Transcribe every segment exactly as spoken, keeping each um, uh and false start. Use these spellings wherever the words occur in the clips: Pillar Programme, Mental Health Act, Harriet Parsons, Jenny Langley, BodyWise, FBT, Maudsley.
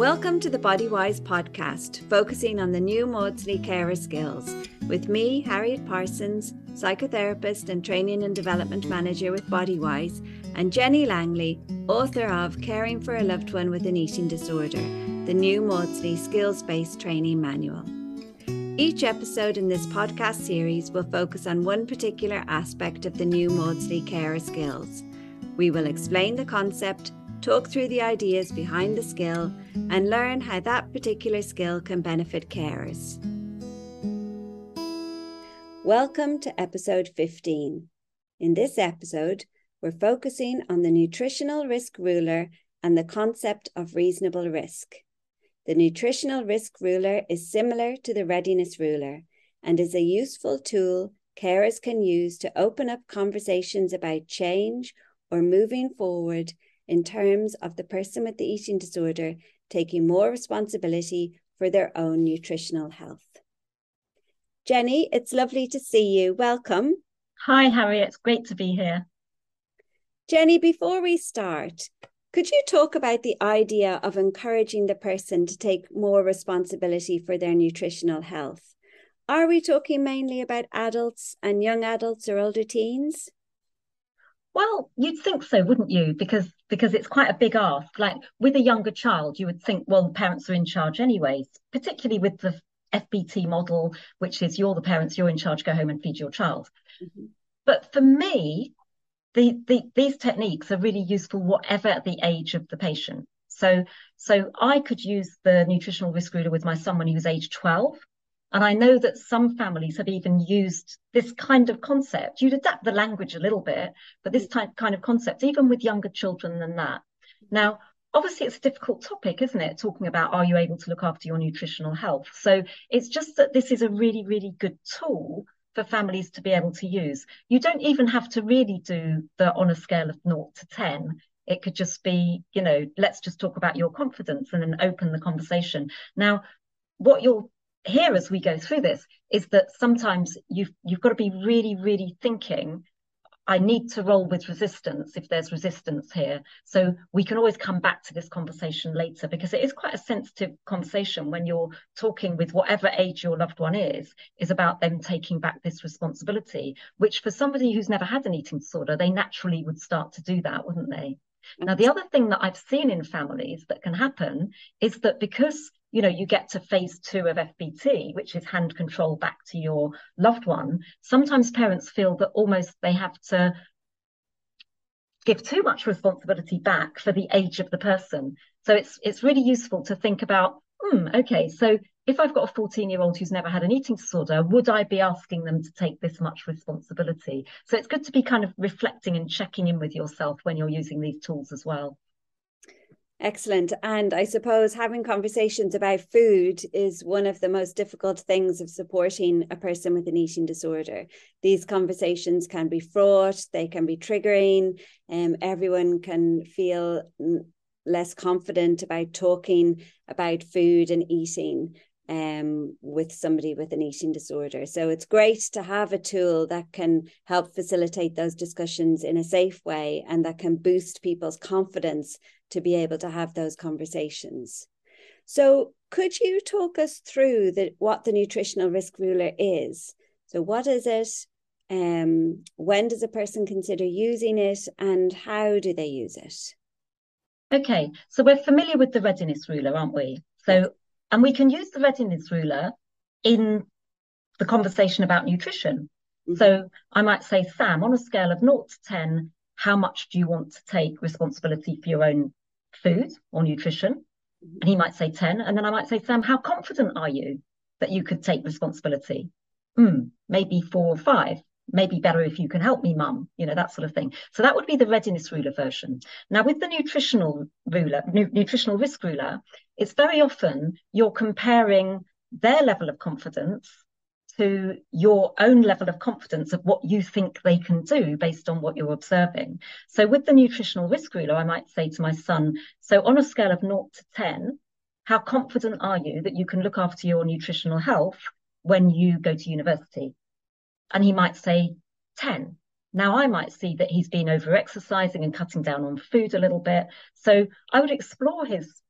Welcome to the BodyWise podcast, focusing on the new Maudsley carer skills with me, Harriet Parsons, psychotherapist and training and development manager with BodyWise, and Jenny Langley, author of Caring for a Loved One with an Eating Disorder, the new Maudsley skills-based training manual. Each episode in this podcast series will focus on one particular aspect of the new Maudsley carer skills. We will explain the concept, talk through the ideas behind the skill, and learn how that particular skill can benefit carers. Welcome to episode fifteen. In this episode, we're focusing on the nutritional risk ruler and the concept of reasonable risk. The nutritional risk ruler is similar to the readiness ruler and is a useful tool carers can use to open up conversations about change or moving forward in terms of the person with the eating disorder taking more responsibility for their own nutritional health. Jenny, it's lovely to see you. Welcome. Hi, Harriet. It's great to be here. Jenny, before we start, could you talk about the idea of encouraging the person to take more responsibility for their nutritional health? Are we talking mainly about adults and young adults or older teens? Well, you'd think so, wouldn't you? Because because it's quite a big ask. Like with a younger child, you would think, well, parents are in charge anyways, particularly with the F B T model, which is you're the parents, you're in charge, go home and feed your child. Mm-hmm. But for me, the, the these techniques are really useful whatever the age of the patient. So, so I could use the nutritional risk ruler with my son when he was age twelve. And I know that some families have even used this kind of concept. You'd adapt the language a little bit, but this type kind of concept, even with younger children than that. Now, obviously, it's a difficult topic, isn't it? Talking about, are you able to look after your nutritional health? So it's just that this is a really, really good tool for families to be able to use. You don't even have to really do the on a scale of zero to ten. It could just be, you know, let's just talk about your confidence and then open the conversation. Now, what you're here as we go through this is that sometimes you've you've got to be really really thinking, I need to roll with resistance if there's resistance here, so we can always come back to this conversation later, because it is quite a sensitive conversation when you're talking with whatever age your loved one is is about them taking back this responsibility, which for somebody who's never had an eating disorder, they naturally would start to do that, wouldn't they? Now, the other thing that I've seen in families that can happen is that because you know, you get to phase two of F B T, which is hand control back to your loved one, sometimes parents feel that almost they have to give too much responsibility back for the age of the person. So it's it's really useful to think about, hmm, okay, so if I've got a fourteen-year-old who's never had an eating disorder, would I be asking them to take this much responsibility? So it's good to be kind of reflecting and checking in with yourself when you're using these tools as well. Excellent. And I suppose having conversations about food is one of the most difficult things of supporting a person with an eating disorder. These conversations can be fraught, they can be triggering, and um, everyone can feel less confident about talking about food and eating um, with somebody with an eating disorder. So it's great to have a tool that can help facilitate those discussions in a safe way and that can boost people's confidence to be able to have those conversations. So could you talk us through the, what the nutritional risk ruler is? So what is it? Um, when does a person consider using it and how do they use it? Okay, so we're familiar with the readiness ruler, aren't we? So, and we can use the readiness ruler in the conversation about nutrition. Mm-hmm. So I might say, Sam, on a scale of zero to ten, how much do you want to take responsibility for your own food or nutrition? And he might say ten. And then I might say, Sam, how confident are you that you could take responsibility? Mm, maybe four or five. Maybe better if you can help me, mum. You know, that sort of thing. So that would be the readiness ruler version. Now, with the nutritional ruler, nu- nutritional risk ruler, it's very often you're comparing their level of confidence to your own level of confidence of what you think they can do based on what you're observing. So with the nutritional risk ruler, I might say to my son, so on a scale of zero to ten, how confident are you that you can look after your nutritional health when you go to university? And he might say ten. Now I might see that he's been over-exercising and cutting down on food a little bit. So I would explore his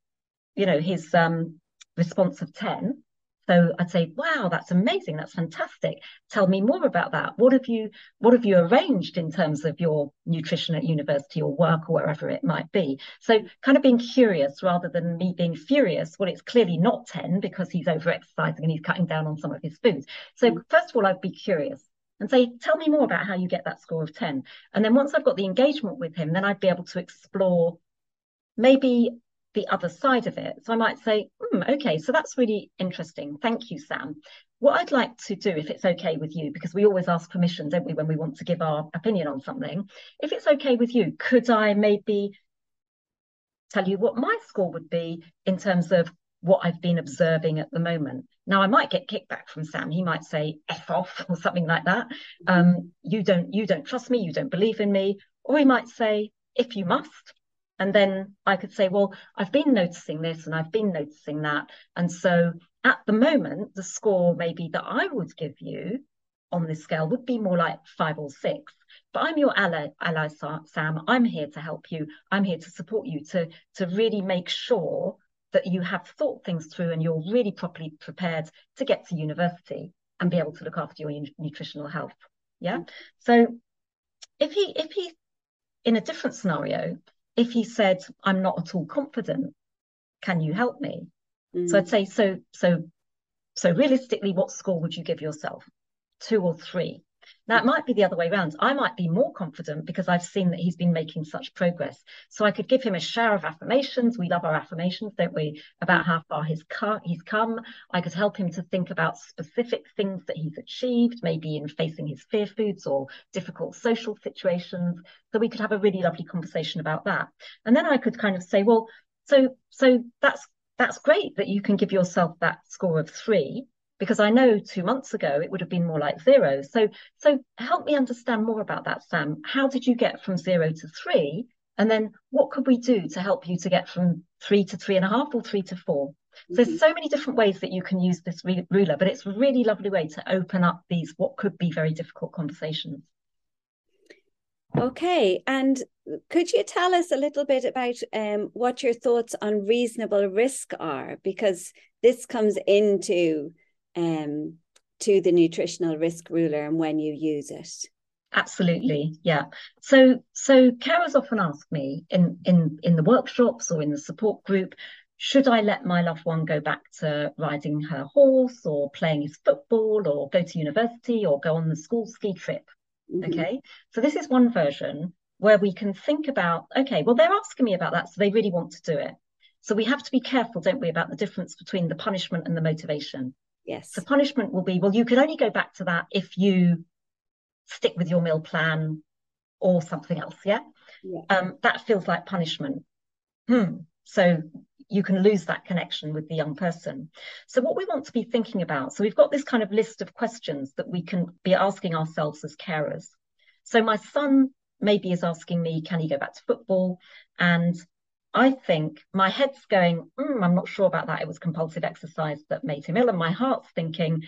you know, his um, response of ten. So I'd say, wow, that's amazing. That's fantastic. Tell me more about that. What have you, what have you arranged in terms of your nutrition at university or work or wherever it might be? So kind of being curious rather than me being furious. Well, it's clearly not ten because he's over-exercising and he's cutting down on some of his foods. So first of all, I'd be curious and say, tell me more about how you get that score of ten. And then once I've got the engagement with him, then I'd be able to explore maybe the other side of it. So I might say, hmm, okay, so that's really interesting. Thank you, Sam. What I'd like to do, if it's okay with you, because we always ask permission, don't we, when we want to give our opinion on something, if it's okay with you, could I maybe tell you what my score would be in terms of what I've been observing at the moment? Now, I might get kickback from Sam. He might say, F off or something like that. Um, you don't, you don't trust me, you don't believe in me. Or he might say, if you must. And then I could say, well, I've been noticing this and I've been noticing that. And so at the moment, the score maybe that I would give you on this scale would be more like five or six. But I'm your ally, ally, Sam. I'm here to help you. I'm here to support you, to, to really make sure that you have thought things through and you're really properly prepared to get to university and be able to look after your nutritional health. Yeah. So if he, if he, in a different scenario, if he said, I'm not at all confident, can you help me? Mm. So I'd say, so, so, so realistically, what score would you give yourself? Two or three? Now, it might be the other way around. I might be more confident because I've seen that he's been making such progress. So I could give him a shower of affirmations. We love our affirmations, don't we? About how far he's come. I could help him to think about specific things that he's achieved, maybe in facing his fear foods or difficult social situations. So we could have a really lovely conversation about that. And then I could kind of say, well, so, so that's, that's great that you can give yourself that score of three. Because I know two months ago it would have been more like zero. So, so help me understand more about that, Sam. How did you get from zero to three? And then what could we do to help you to get from three to three and a half or three to four? Mm-hmm. So there's so many different ways that you can use this ruler, but it's a really lovely way to open up these what could be very difficult conversations. Okay, and could you tell us a little bit about um, what your thoughts on reasonable risk are? Because this comes into um to the nutritional risk ruler and when you use it. Absolutely, yeah. So so carers often ask me in in in the workshops or in the support group, should I let my loved one go back to riding her horse or playing his football or go to university or go on the school ski trip? Mm-hmm. Okay, so this is one version where we can think about, okay, well, they're asking me about that, so they really want to do it. So we have to be careful, don't we, about the difference between the punishment and the motivation. Yes. So punishment will be, well, you could only go back to that if you stick with your meal plan or something else. Yeah. Yeah. Um, that feels like punishment. Hmm. So you can lose that connection with the young person. So what we want to be thinking about, so we've got this kind of list of questions that we can be asking ourselves as carers. So my son maybe is asking me, can he go back to football? And I think my head's going, mm, I'm not sure about that. It was compulsive exercise that made him ill. And my heart's thinking,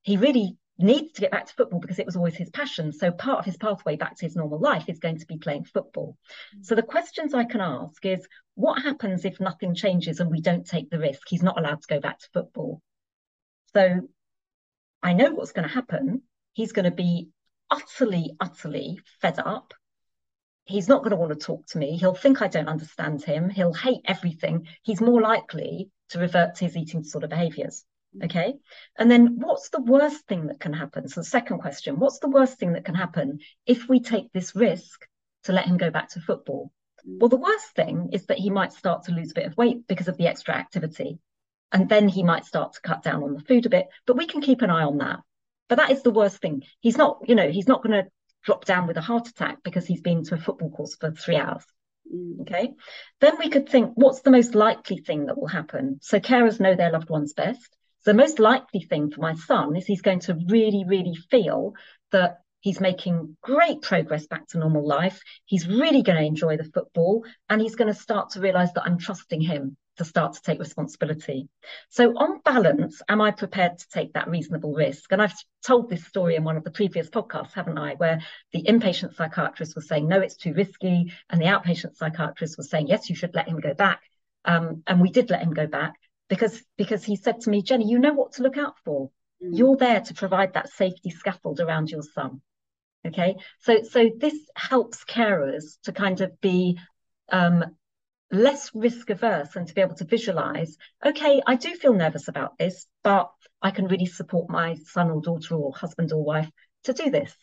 he really needs to get back to football because it was always his passion. So part of his pathway back to his normal life is going to be playing football. Mm-hmm. So the questions I can ask is, what happens if nothing changes and we don't take the risk? He's not allowed to go back to football. So I know what's going to happen. He's going to be utterly, utterly fed up. He's not going to want to talk to me. He'll think I don't understand him. He'll hate everything. He's more likely to revert to his eating disorder behaviours. Okay. And then what's the worst thing that can happen? So the second question, what's the worst thing that can happen if we take this risk to let him go back to football? Well, the worst thing is that he might start to lose a bit of weight because of the extra activity. And then he might start to cut down on the food a bit, but we can keep an eye on that. But that is the worst thing. He's not, you know, he's not going to drop down with a heart attack because he's been to a football course for three hours. Okay. Then we could think, what's the most likely thing that will happen? So carers know their loved ones best. So the most likely thing for my son is he's going to really, really feel that he's making great progress back to normal life. He's really going to enjoy the football and he's going to start to realize that I'm trusting him to start to take responsibility. So on balance, am I prepared to take that reasonable risk? And I've told this story in one of the previous podcasts, haven't I, where the inpatient psychiatrist was saying, no, it's too risky. And the outpatient psychiatrist was saying, yes, you should let him go back. Um, and we did let him go back because because he said to me, Jenny, you know what to look out for. Mm. You're there to provide that safety scaffold around your son. OK, so so this helps carers to kind of be um, less risk averse and to be able to visualize, OK, I do feel nervous about this, but I can really support my son or daughter or husband or wife to do this.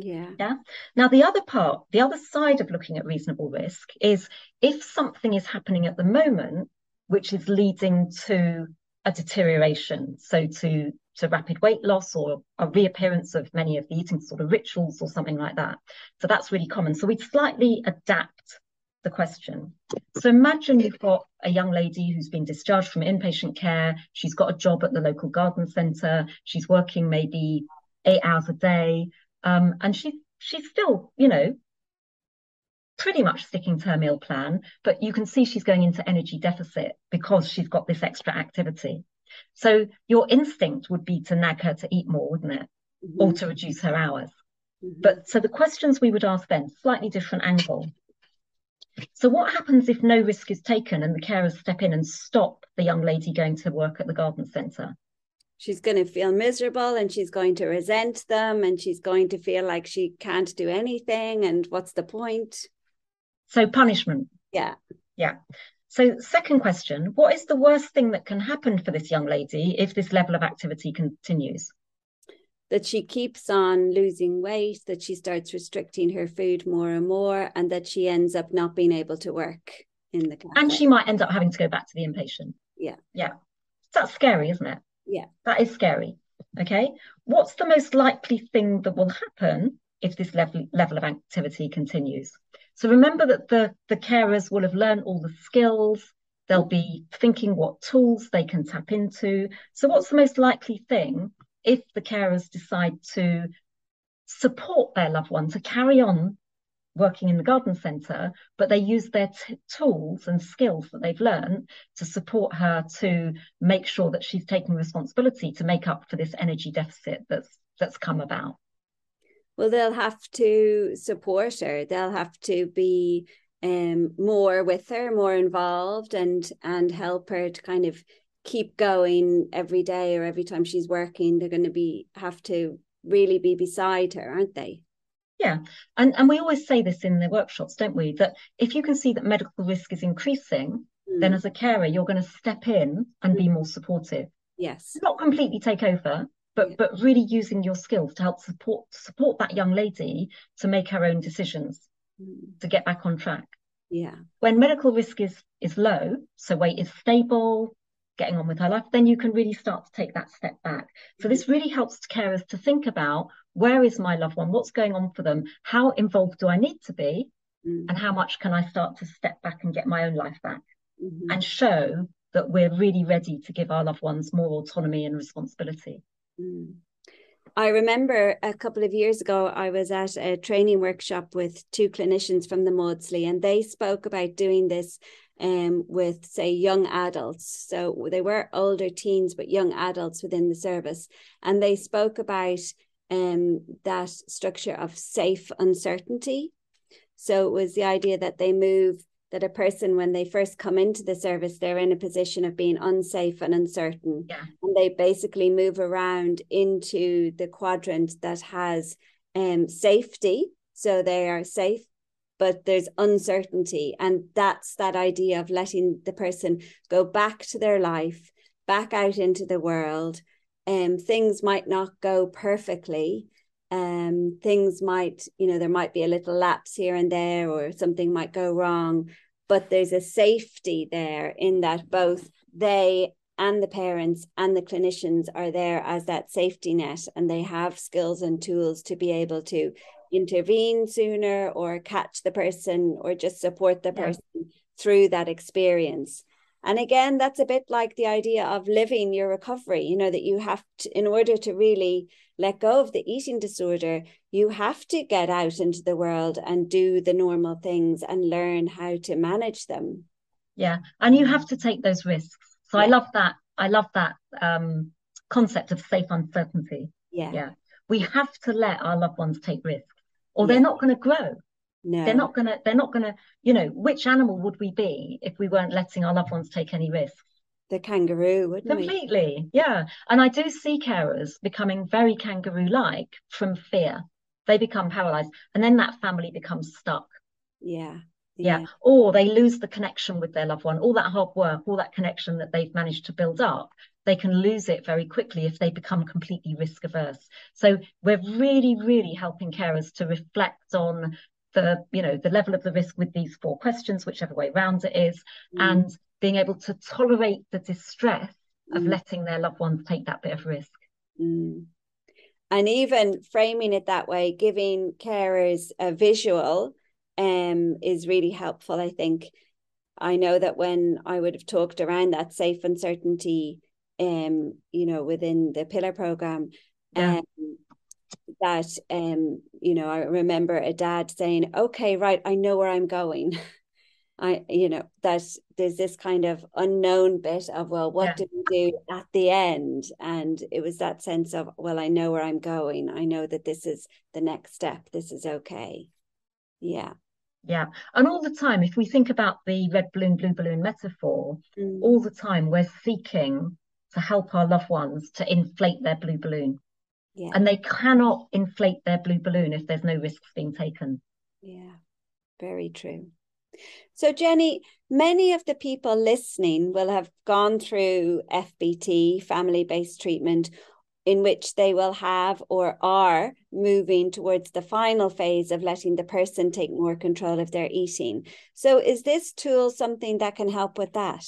Yeah. Yeah. Now, the other part, the other side of looking at reasonable risk is if something is happening at the moment, which is leading to a deterioration, so to to rapid weight loss or a reappearance of many of the eating sort of rituals or something like that. So that's really common. So we'd slightly adapt the question. So imagine you've got a young lady who's been discharged from inpatient care. She's got a job at the local garden centre. She's working maybe eight hours a day. Um, and she, she's still, you know, pretty much sticking to her meal plan, but you can see she's going into energy deficit because she's got this extra activity. So your instinct would be to nag her to eat more, wouldn't it? Mm-hmm. Or to reduce her hours. Mm-hmm. But so the questions we would ask then, slightly different angle. So what happens if no risk is taken and the carers step in and stop the young lady going to work at the garden centre? She's going to feel miserable and she's going to resent them and she's going to feel like she can't do anything. And what's the point? So punishment. Yeah. Yeah. So second question, what is the worst thing that can happen for this young lady if this level of activity continues? That she keeps on losing weight, that she starts restricting her food more and more, and that she ends up not being able to work in the cafe. And she might end up having to go back to the inpatient. Yeah. Yeah. That's scary, isn't it? Yeah. That is scary. Okay. What's the most likely thing that will happen if this level, level of activity continues? So remember that the, the carers will have learned all the skills. They'll be thinking what tools they can tap into. So what's the most likely thing if the carers decide to support their loved one to carry on working in the garden centre, but they use their t- tools and skills that they've learned to support her to make sure that she's taking responsibility to make up for this energy deficit that's that's come about? Well, they'll have to support her. They'll have to be um, more with her, more involved, and and help her to kind of keep going every day or every time she's working. They're going to be have to really be beside her, aren't they? Yeah. And, and we always say this in the workshops, don't we? That if you can see that medical risk is increasing, mm. then as a carer, you're going to step in and mm. be more supportive. Yes. Not completely take over, but but really using your skills to help support support that young lady to make her own decisions, mm. to get back on track. Yeah. When medical risk is is low, so weight is stable, getting on with her life, then you can really start to take that step back. So this really helps carers to think about, where is my loved one? What's going on for them? How involved do I need to be? Mm. And how much can I start to step back and get my own life back? Mm-hmm. And show that we're really ready to give our loved ones more autonomy and responsibility. Mm. I remember a couple of years ago, I was at a training workshop with two clinicians from the Maudsley, and they spoke about doing this um, with, say, young adults. So they were older teens, but young adults within the service. And they spoke about um, that structure of safe uncertainty. So it was the idea that they move, that a person, when they first come into the service, they're in a position of being unsafe and uncertain. Yeah. And they basically move around into the quadrant that has um, safety. So they are safe, but there's uncertainty. And that's that idea of letting the person go back to their life, back out into the world. Um, things might not go perfectly. Um, things might, you know, there might be a little lapse here and there, or something might go wrong, but there's a safety there in that both they and the parents and the clinicians are there as that safety net, and they have skills and tools to be able to intervene sooner or catch the person or just support the person yeah. through that experience. And again, that's a bit like the idea of living your recovery, you know, that you have to, in order to really let go of the eating disorder, you have to get out into the world and do the normal things and learn how to manage them. Yeah. And you have to take those risks. So yeah. I love that. I love that um, concept of safe uncertainty. Yeah. Yeah. We have to let our loved ones take risks, or yeah. they're not going to grow. No. They're not gonna, they're not gonna, you know, which animal would we be if we weren't letting our loved ones take any risks? The kangaroo, wouldn't Completely, we? yeah. And I do see carers becoming very kangaroo-like from fear. They become paralysed, and then that family becomes stuck. Yeah. Yeah. yeah. Or they lose the connection with their loved one. All that hard work, all that connection that they've managed to build up, they can lose it very quickly if they become completely risk-averse. So we're really, really helping carers to reflect on the, you know, the level of the risk with these four questions, whichever way round it is, mm. and being able to tolerate the distress of mm. letting their loved ones take that bit of risk. Mm. And even framing it that way, giving carers a visual um, is really helpful, I think. I know that when I would have talked around that safe uncertainty, um, you know, within the Pillar Programme, yeah. um, that, um, you know, I remember a dad saying, okay, right, I know where I'm going. I, you know, that there's this kind of unknown bit of, well, what yeah. do we do at the end? And it was that sense of, well, I know where I'm going. I know that this is the next step. This is okay. Yeah. Yeah. And all the time, if we think about the red balloon, blue balloon metaphor, mm. all the time we're seeking to help our loved ones to inflate their blue balloon. Yeah. And they cannot inflate their blue balloon if there's no risks being taken. Yeah, very true. So, Jenny, many of the people listening will have gone through F B T, family-based treatment, in which they will have or are moving towards the final phase of letting the person take more control of their eating. So is this tool something that can help with that?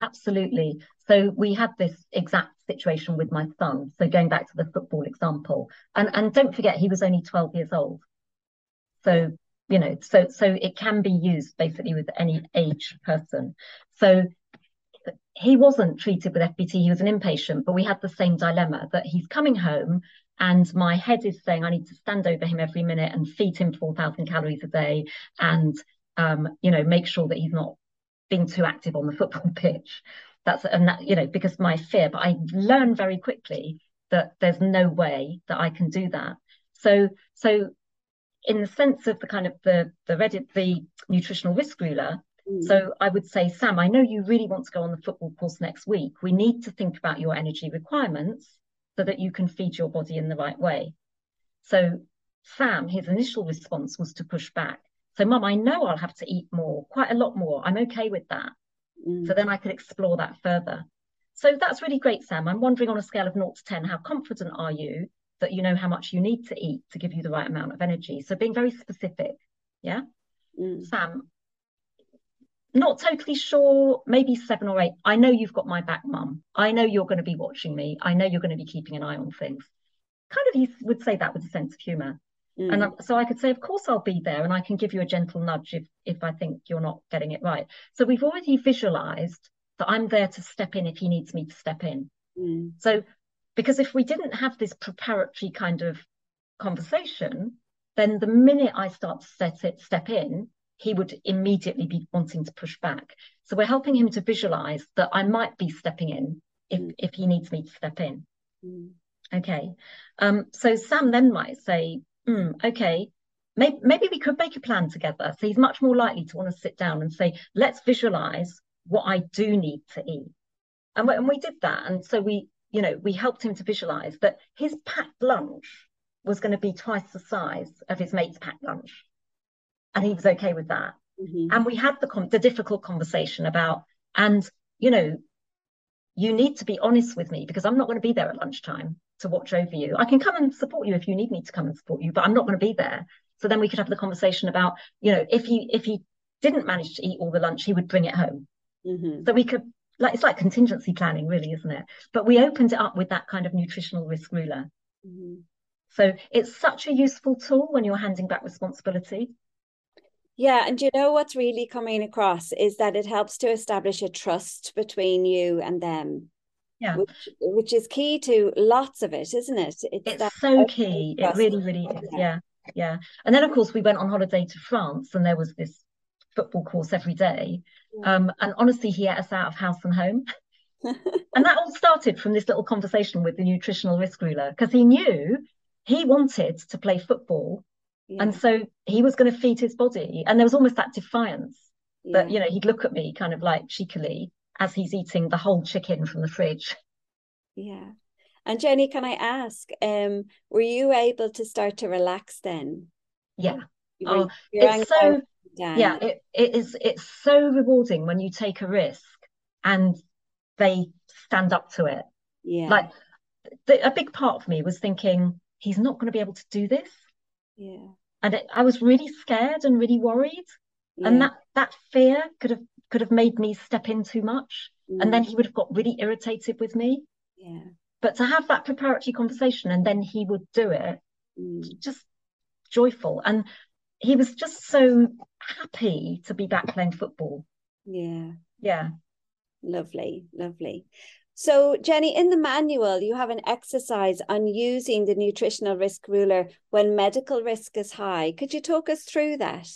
Absolutely. So we had this exact situation with my son. So going back to the football example, and, and don't forget, he was only twelve years old. So You know, so so it can be used basically with any age person. So he wasn't treated with F B T, he was an inpatient, but we had the same dilemma that he's coming home and my head is saying I need to stand over him every minute and feed him four thousand calories a day and, um, you know, make sure that he's not being too active on the football pitch. That's, and that, you know, because my fear, but I learned very quickly that there's no way that I can do that. So, so, in the sense of the kind of the the Reddit, the nutritional risk ruler. Mm. So I would say, Sam, I know you really want to go on the football course next week. We need to think about your energy requirements so that you can feed your body in the right way. So Sam, his initial response was to push back. So, Mum, I know I'll have to eat more, quite a lot more. I'm okay with that. Mm. So then I could explore that further. So that's really great, Sam. I'm wondering on a scale of zero to ten, how confident are you that you know how much you need to eat to give you the right amount of energy? So being very specific, yeah? Mm. Sam, not totally sure, maybe seven or eight. I know you've got my back, Mum. I know you're going to be watching me. I know you're going to be keeping an eye on things. Kind of, he would say that with a sense of humour. Mm. And um, so I could say, of course I'll be there and I can give you a gentle nudge if, if I think you're not getting it right. So we've already visualised that I'm there to step in if he needs me to step in. Mm. So, because if we didn't have this preparatory kind of conversation, then the minute I start to set it, step in, he would immediately be wanting to push back. So we're helping him to visualize that I might be stepping in if, mm. if he needs me to step in. Mm. Okay. Um, so Sam then might say, mm, okay, maybe, maybe we could make a plan together. So he's much more likely to want to sit down and say, let's visualize what I do need to eat. And, and we did that. And so we, you know, we helped him to visualize that his packed lunch was going to be twice the size of his mate's packed lunch. And he was okay with that. Mm-hmm. And we had the, the difficult conversation about, and, you know, you need to be honest with me because I'm not going to be there at lunchtime to watch over you. I can come and support you if you need me to come and support you, but I'm not going to be there. So then we could have the conversation about, you know, if he, if he didn't manage to eat all the lunch, he would bring it home. Mm-hmm. So we could, like, it's like contingency planning, really, isn't it? But we opened it up with that kind of nutritional risk ruler. Mm-hmm. So it's such a useful tool when you're handing back responsibility. Yeah, and you know what's really coming across is that it helps to establish a trust between you and them. Yeah, which, which is key to lots of it, isn't it? It's, it's so key. It really, really is. Yeah, yeah. And then, of course, we went on holiday to France, and there was this football course every day. Um, and honestly, he ate us out of house and home. And that all started from this little conversation with the nutritional risk ruler, because he knew he wanted to play football Yeah. And so he was going to feed his body. And there was almost that defiance yeah. that, you know, he'd look at me kind of like cheekily as he's eating the whole chicken from the fridge. Yeah. And Jenny, can I ask, um, were you able to start to relax then? Yeah. Oh, it's so, yeah, it, it is, it's so rewarding when you take a risk and they stand up to it. Yeah. Like the, a big part of me was thinking, he's not going to be able to do this. Yeah. And it, I was really scared and really worried. Yeah. And that, that fear could have, could have made me step in too much. Mm. And then he would have got really irritated with me. Yeah. But to have that preparatory conversation and then he would do it, mm. just joyful. And he was just so happy to be back playing football. Yeah. Yeah. Lovely, lovely. So, Jenny, in the manual, you have an exercise on using the nutritional risk ruler when medical risk is high. Could you talk us through that?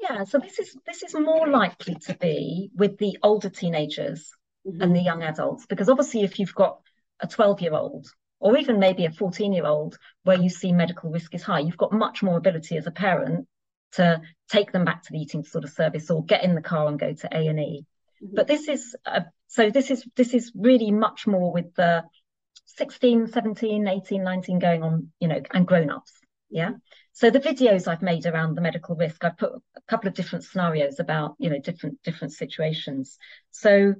Yeah, so this is this is more likely to be with the older teenagers mm-hmm. and the young adults, because obviously if you've got a twelve-year-old or even maybe a fourteen-year-old where you see medical risk is high, you've got much more ability as a parent to take them back to the eating disorder service or get in the car and go to A and E. Mm-hmm. But this is, uh, so this is this is really much more with the sixteen, seventeen, eighteen, nineteen going on, you know, and grown-ups, yeah? So the videos I've made around the medical risk, I've put a couple of different scenarios about, you know, different, different situations. So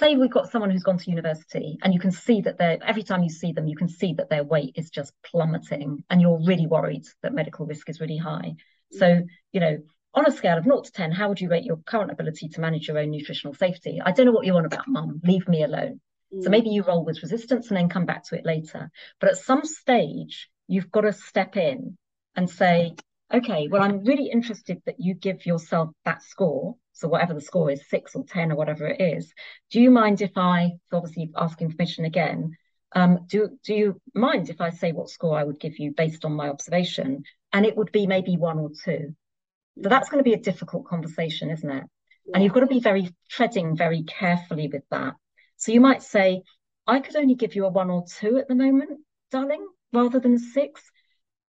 say we've got someone who's gone to university and you can see that they're, every time you see them, you can see that their weight is just plummeting and you're really worried that medical risk is really high. Mm-hmm. So, you know, on a scale of zero to ten, how would you rate your current ability to manage your own nutritional safety? I don't know what you're on about, Mum. Leave me alone. Mm. So maybe you roll with resistance and then come back to it later. But at some stage, you've got to step in and say, okay, well, I'm really interested that you give yourself that score. So whatever the score is, six or ten or whatever it is. Do you mind if I, obviously asking permission again, um, do, do you mind if I say what score I would give you based on my observation? And it would be maybe one or two. So that's going to be a difficult conversation, isn't it? Yeah. And you've got to be very treading very carefully with that. So you might say, I could only give you a one or two at the moment, darling, rather than six.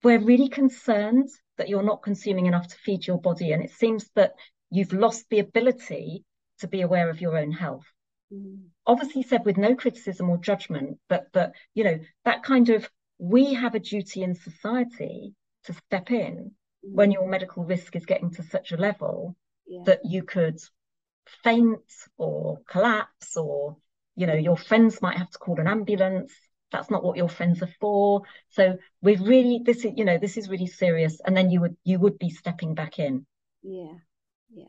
We're really concerned that you're not consuming enough to feed your body. And it seems that you've lost the ability to be aware of your own health. Mm. Obviously said with no criticism or judgment, but, but, you know, that kind of, we have a duty in society to step in when your medical risk is getting to such a level yeah. that you could faint or collapse, or, you know, your friends might have to call an ambulance. That's not what your friends are for. So we've really, this is, you know, this is really serious. And then you would, you would be stepping back in. Yeah. Yeah.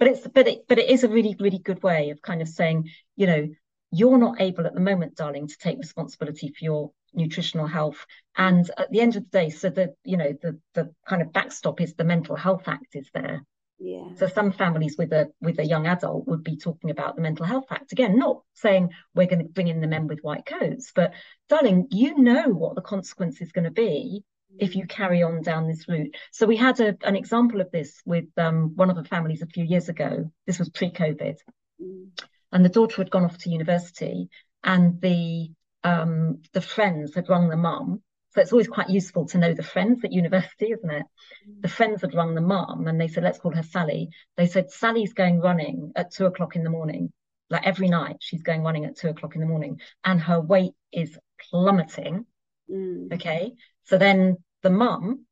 But it's, but it, but it is a really, really good way of kind of saying, you know, you're not able at the moment, darling, to take responsibility for your nutritional health. And at the end of the day, so the, you know, the the kind of backstop is the Mental Health Act is there. Yeah. So some families with a with a young adult would be talking about the Mental Health Act. Again, not saying we're going to bring in the men with white coats, but darling, you know what the consequence is going to be if you carry on down this route. So we had a, an example of this with um, one of the families a few years ago. This was pre-COVID. Mm. And the daughter had gone off to university and the um, the friends had rung the mum. So it's always quite useful to know the friends at university, isn't it? Mm. The friends had rung the mum and they said, let's call her Sally. They said, Sally's going running at two o'clock in the morning. Like every night she's going running at two o'clock in the morning and her weight is plummeting. Mm. Okay. So then the mum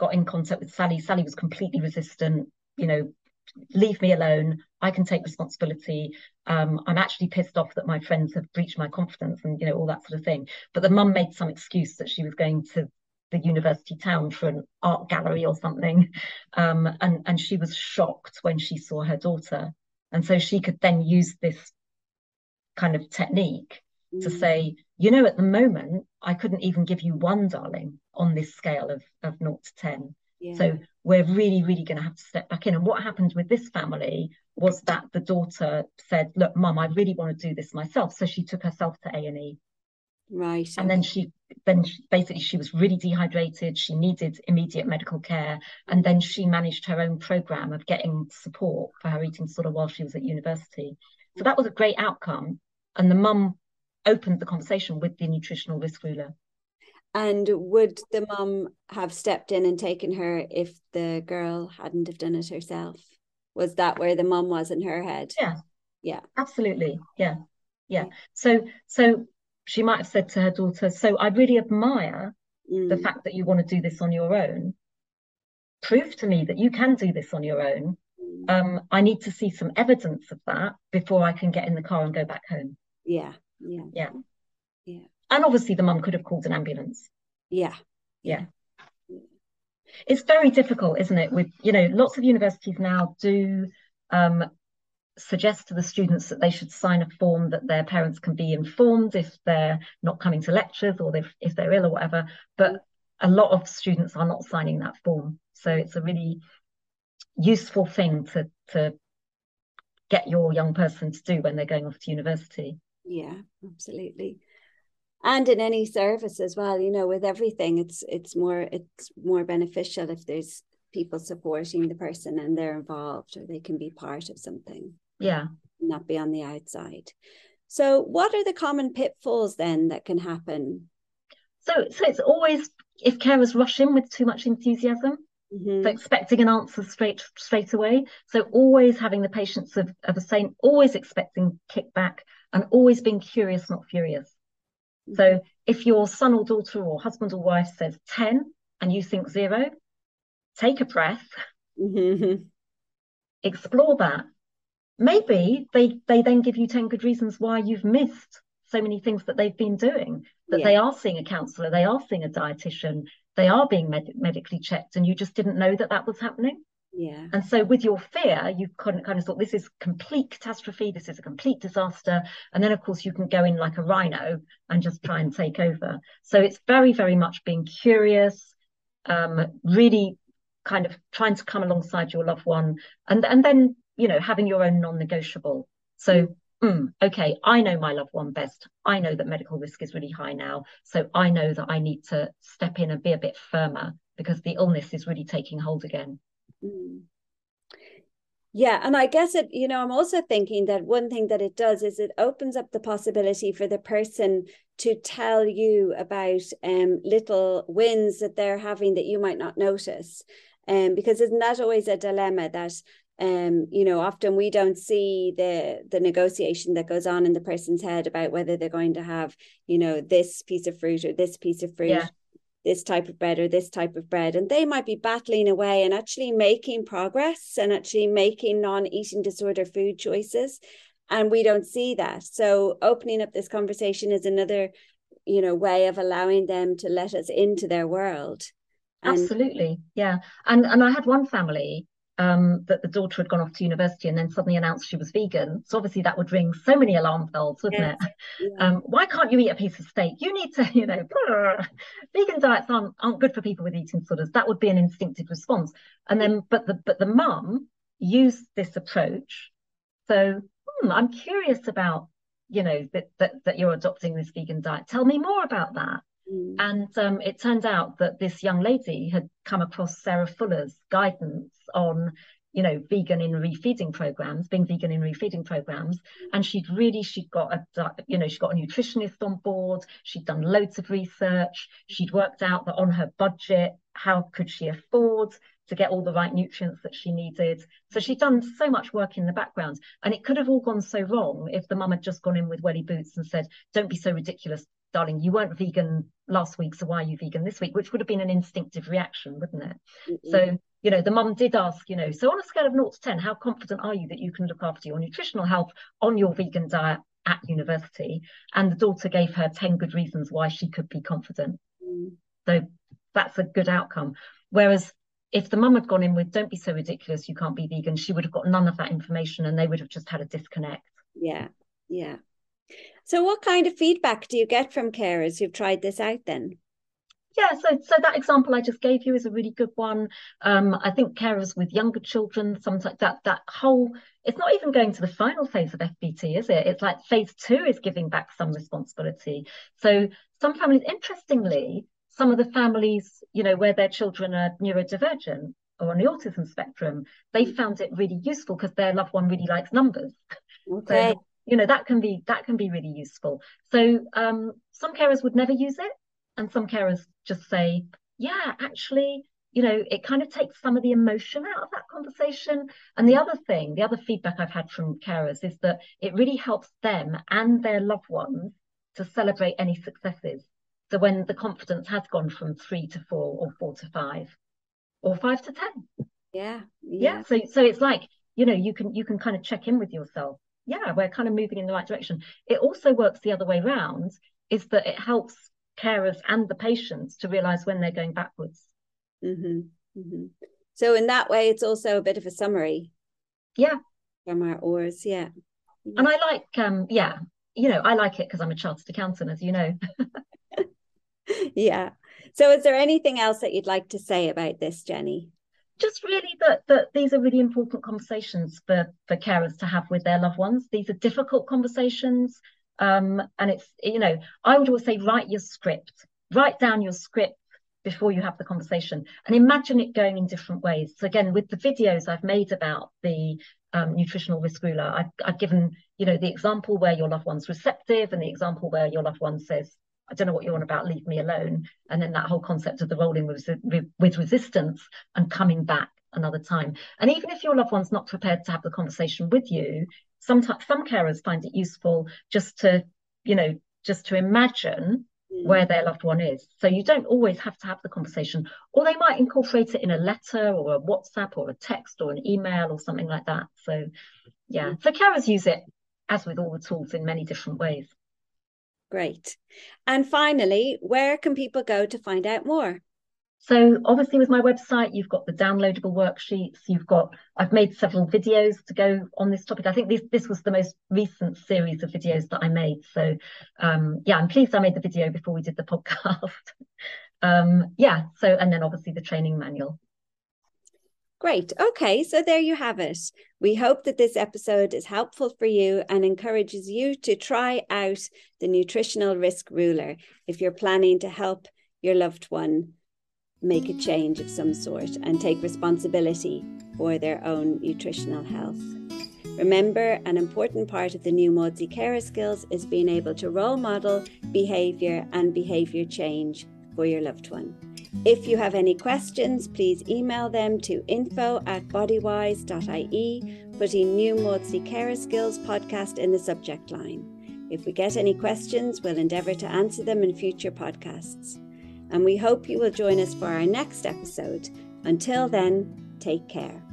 got in contact with Sally. Sally was completely resistant, you know, leave me alone. I can take responsibility. Um, I'm actually pissed off that my friends have breached my confidence and, you know, all that sort of thing. But the mum made some excuse that she was going to the university town for an art gallery or something. Um, and, and she was shocked when she saw her daughter. And so she could then use this kind of technique mm. to say, you know, at the moment, I couldn't even give you one, darling, on this scale of, of zero to ten. Yeah. So we're really, really going to have to step back in. And what happened with this family was that the daughter said, look, Mum, I really want to do this myself. So she took herself to A and E. Right. And okay. then she then she, basically she was really dehydrated. She needed immediate medical care. And then she managed her own programme of getting support for her eating disorder while she was at university. So that was a great outcome. And the mum opened the conversation with the nutritional risk ruler. And would the mum have stepped in and taken her if the girl hadn't have done it herself? Was that where the mum was in her head? Yeah. Yeah. Absolutely. Yeah. Yeah. So so she might have said to her daughter, so I really admire mm. the fact that you want to do this on your own. Prove to me that you can do this on your own. Mm. Um, I need to see some evidence of that before I can get in the car and go back home. Yeah. Yeah. Yeah. Yeah. And obviously the mum could have called an ambulance. Yeah. Yeah. It's very difficult, isn't it? With, you know, lots of universities now do um, suggest to the students that they should sign a form that their parents can be informed if they're not coming to lectures or if, if they're ill or whatever. But a lot of students are not signing that form. So it's a really useful thing to, to get your young person to do when they're going off to university. Yeah, absolutely. And in any service as well, you know, with everything, it's it's more it's more beneficial if there's people supporting the person and they're involved, or they can be part of something. Yeah, not be on the outside. So, what are the common pitfalls then that can happen? So, so it's always if carers rush in with too much enthusiasm, mm-hmm. so expecting an answer straight straight away. So, always having the patience of of a saint, always expecting kickback, and always being curious, not furious. So if your son or daughter or husband or wife says ten and you think zero, take a breath, mm-hmm. explore that. Maybe they, they then give you ten good reasons why you've missed so many things that they've been doing, that yeah. they are seeing a counsellor, they are seeing a dietitian, they are being med medically checked, and you just didn't know that that was happening. Yeah. And so with your fear, you couldn't kind of thought, this is complete catastrophe, this is a complete disaster. And then, of course, you can go in like a rhino and just try and take over. So it's very, very much being curious, um, really kind of trying to come alongside your loved one. And, and then, you know, having your own non-negotiable. So, mm, OK, I know my loved one best. I know that medical risk is really high now. So I know that I need to step in and be a bit firmer because the illness is really taking hold again. Mm. Yeah, and I guess it, you know, I'm also thinking that one thing that it does is it opens up the possibility for the person to tell you about um, little wins that they're having that you might not notice. Um, because isn't that always a dilemma that, um, you know, often we don't see the, the negotiation that goes on in the person's head about whether they're going to have, you know, this piece of fruit or this piece of fruit. Yeah. This type of bread or this type of bread, and they might be battling away and actually making progress and actually making non-eating disorder food choices, and we don't see that. So opening up this conversation is another, you know, way of allowing them to let us into their world. And absolutely, yeah. And and I had one family um, that the daughter had gone off to university and then suddenly announced she was vegan. So obviously that would ring so many alarm bells, wouldn't yes. it? Yeah. Um, why can't you eat a piece of steak? You need to, you know, blah. Vegan diets aren't, aren't good for people with eating disorders. That would be an instinctive response. And then, but the, but the mum used this approach. So hmm, I'm curious about, you know, that, that, that you're adopting this vegan diet. Tell me more about that. Mm. And um, it turned out that this young lady had come across Sarah Fuller's guidance on, you know, vegan in refeeding programs, being vegan in refeeding programs. And she'd really, she'd got a, you know, she got a nutritionist on board. She'd done loads of research. She'd worked out that on her budget, how could she afford to get all the right nutrients that she needed. So she'd done so much work in the background, and it could have all gone so wrong if the mum had just gone in with welly boots and said, don't be so ridiculous, darling, you weren't vegan last week, so why are you vegan this week? Which would have been an instinctive reaction, wouldn't it? Mm-hmm. So, you know, the mum did ask, you know, so on a scale of zero to ten, how confident are you that you can look after your nutritional health on your vegan diet at university? And the daughter gave her ten good reasons why she could be confident. Mm. So that's a good outcome. Whereas if the mum had gone in with, don't be so ridiculous, you can't be vegan, she would have got none of that information and they would have just had a disconnect. Yeah, yeah. So what kind of feedback do you get from carers who've tried this out then? Yeah, so so that example I just gave you is a really good one. Um, I think carers with younger children, sometimes that that whole, it's not even going to the final phase of F B T, is it? It's like phase two is giving back some responsibility. So some families, interestingly, some of the families, you know, where their children are neurodivergent or on the autism spectrum, they found it really useful because their loved one really likes numbers. Okay. So, you know, that can be that can be really useful. So um, some carers would never use it. And some carers just say, yeah, actually, you know, it kind of takes some of the emotion out of that conversation. And the other thing, the other feedback I've had from carers is that it really helps them and their loved ones to celebrate any successes. So when the confidence has gone from three to four or four to five or five to ten. Yeah. Yeah. yeah. So so it's like, you know, you can you can kind of check in with yourself. Yeah, we're kind of moving in the right direction. It also works the other way around, is that it helps carers and the patients to realise when they're going backwards. Mm-hmm. Mm-hmm. So in that way, it's also a bit of a summary. Yeah. From our oars, yeah. yeah. And I like, um, yeah, you know, I like it because I'm a chartered accountant, as you know. Yeah. So is there anything else that you'd like to say about this, Jenny? Just really that that these are really important conversations for, for carers to have with their loved ones. These are difficult conversations. Um, and it's, you know, I would always say, write your script, write down your script before you have the conversation and imagine it going in different ways. So again, with the videos I've made about the um, nutritional risk ruler, I've, I've given, you know, the example where your loved one's receptive and the example where your loved one says, I don't know what you're on about, leave me alone. And then that whole concept of the rolling with, with resistance and coming back another time. And even if your loved one's not prepared to have the conversation with you, sometimes some carers find it useful just to, you know, just to imagine mm. where their loved one is. So you don't always have to have the conversation, or they might incorporate it in a letter or a WhatsApp or a text or an email or something like that. So yeah, so carers use it, as with all the tools, in many different ways. Great. And finally, where can people go to find out more? So obviously with my website, you've got the downloadable worksheets. You've got, I've made several videos to go on this topic. I think this, this was the most recent series of videos that I made. So um, yeah, I'm pleased I made the video before we did the podcast. um, yeah. So, and then obviously the training manual. Great. Okay, so there you have it. We hope that this episode is helpful for you and encourages you to try out the nutritional risk ruler if you're planning to help your loved one make a change of some sort and take responsibility for their own nutritional health. Remember, an important part of the new Maudsley Carer skills is being able to role model behaviour and behaviour change for your loved one. If you have any questions, please email them to info at bodywise dot I E, putting New Maudsley Carer Skills podcast in the subject line. If we get any questions, we'll endeavour to answer them in future podcasts. And we hope you will join us for our next episode. Until then, take care.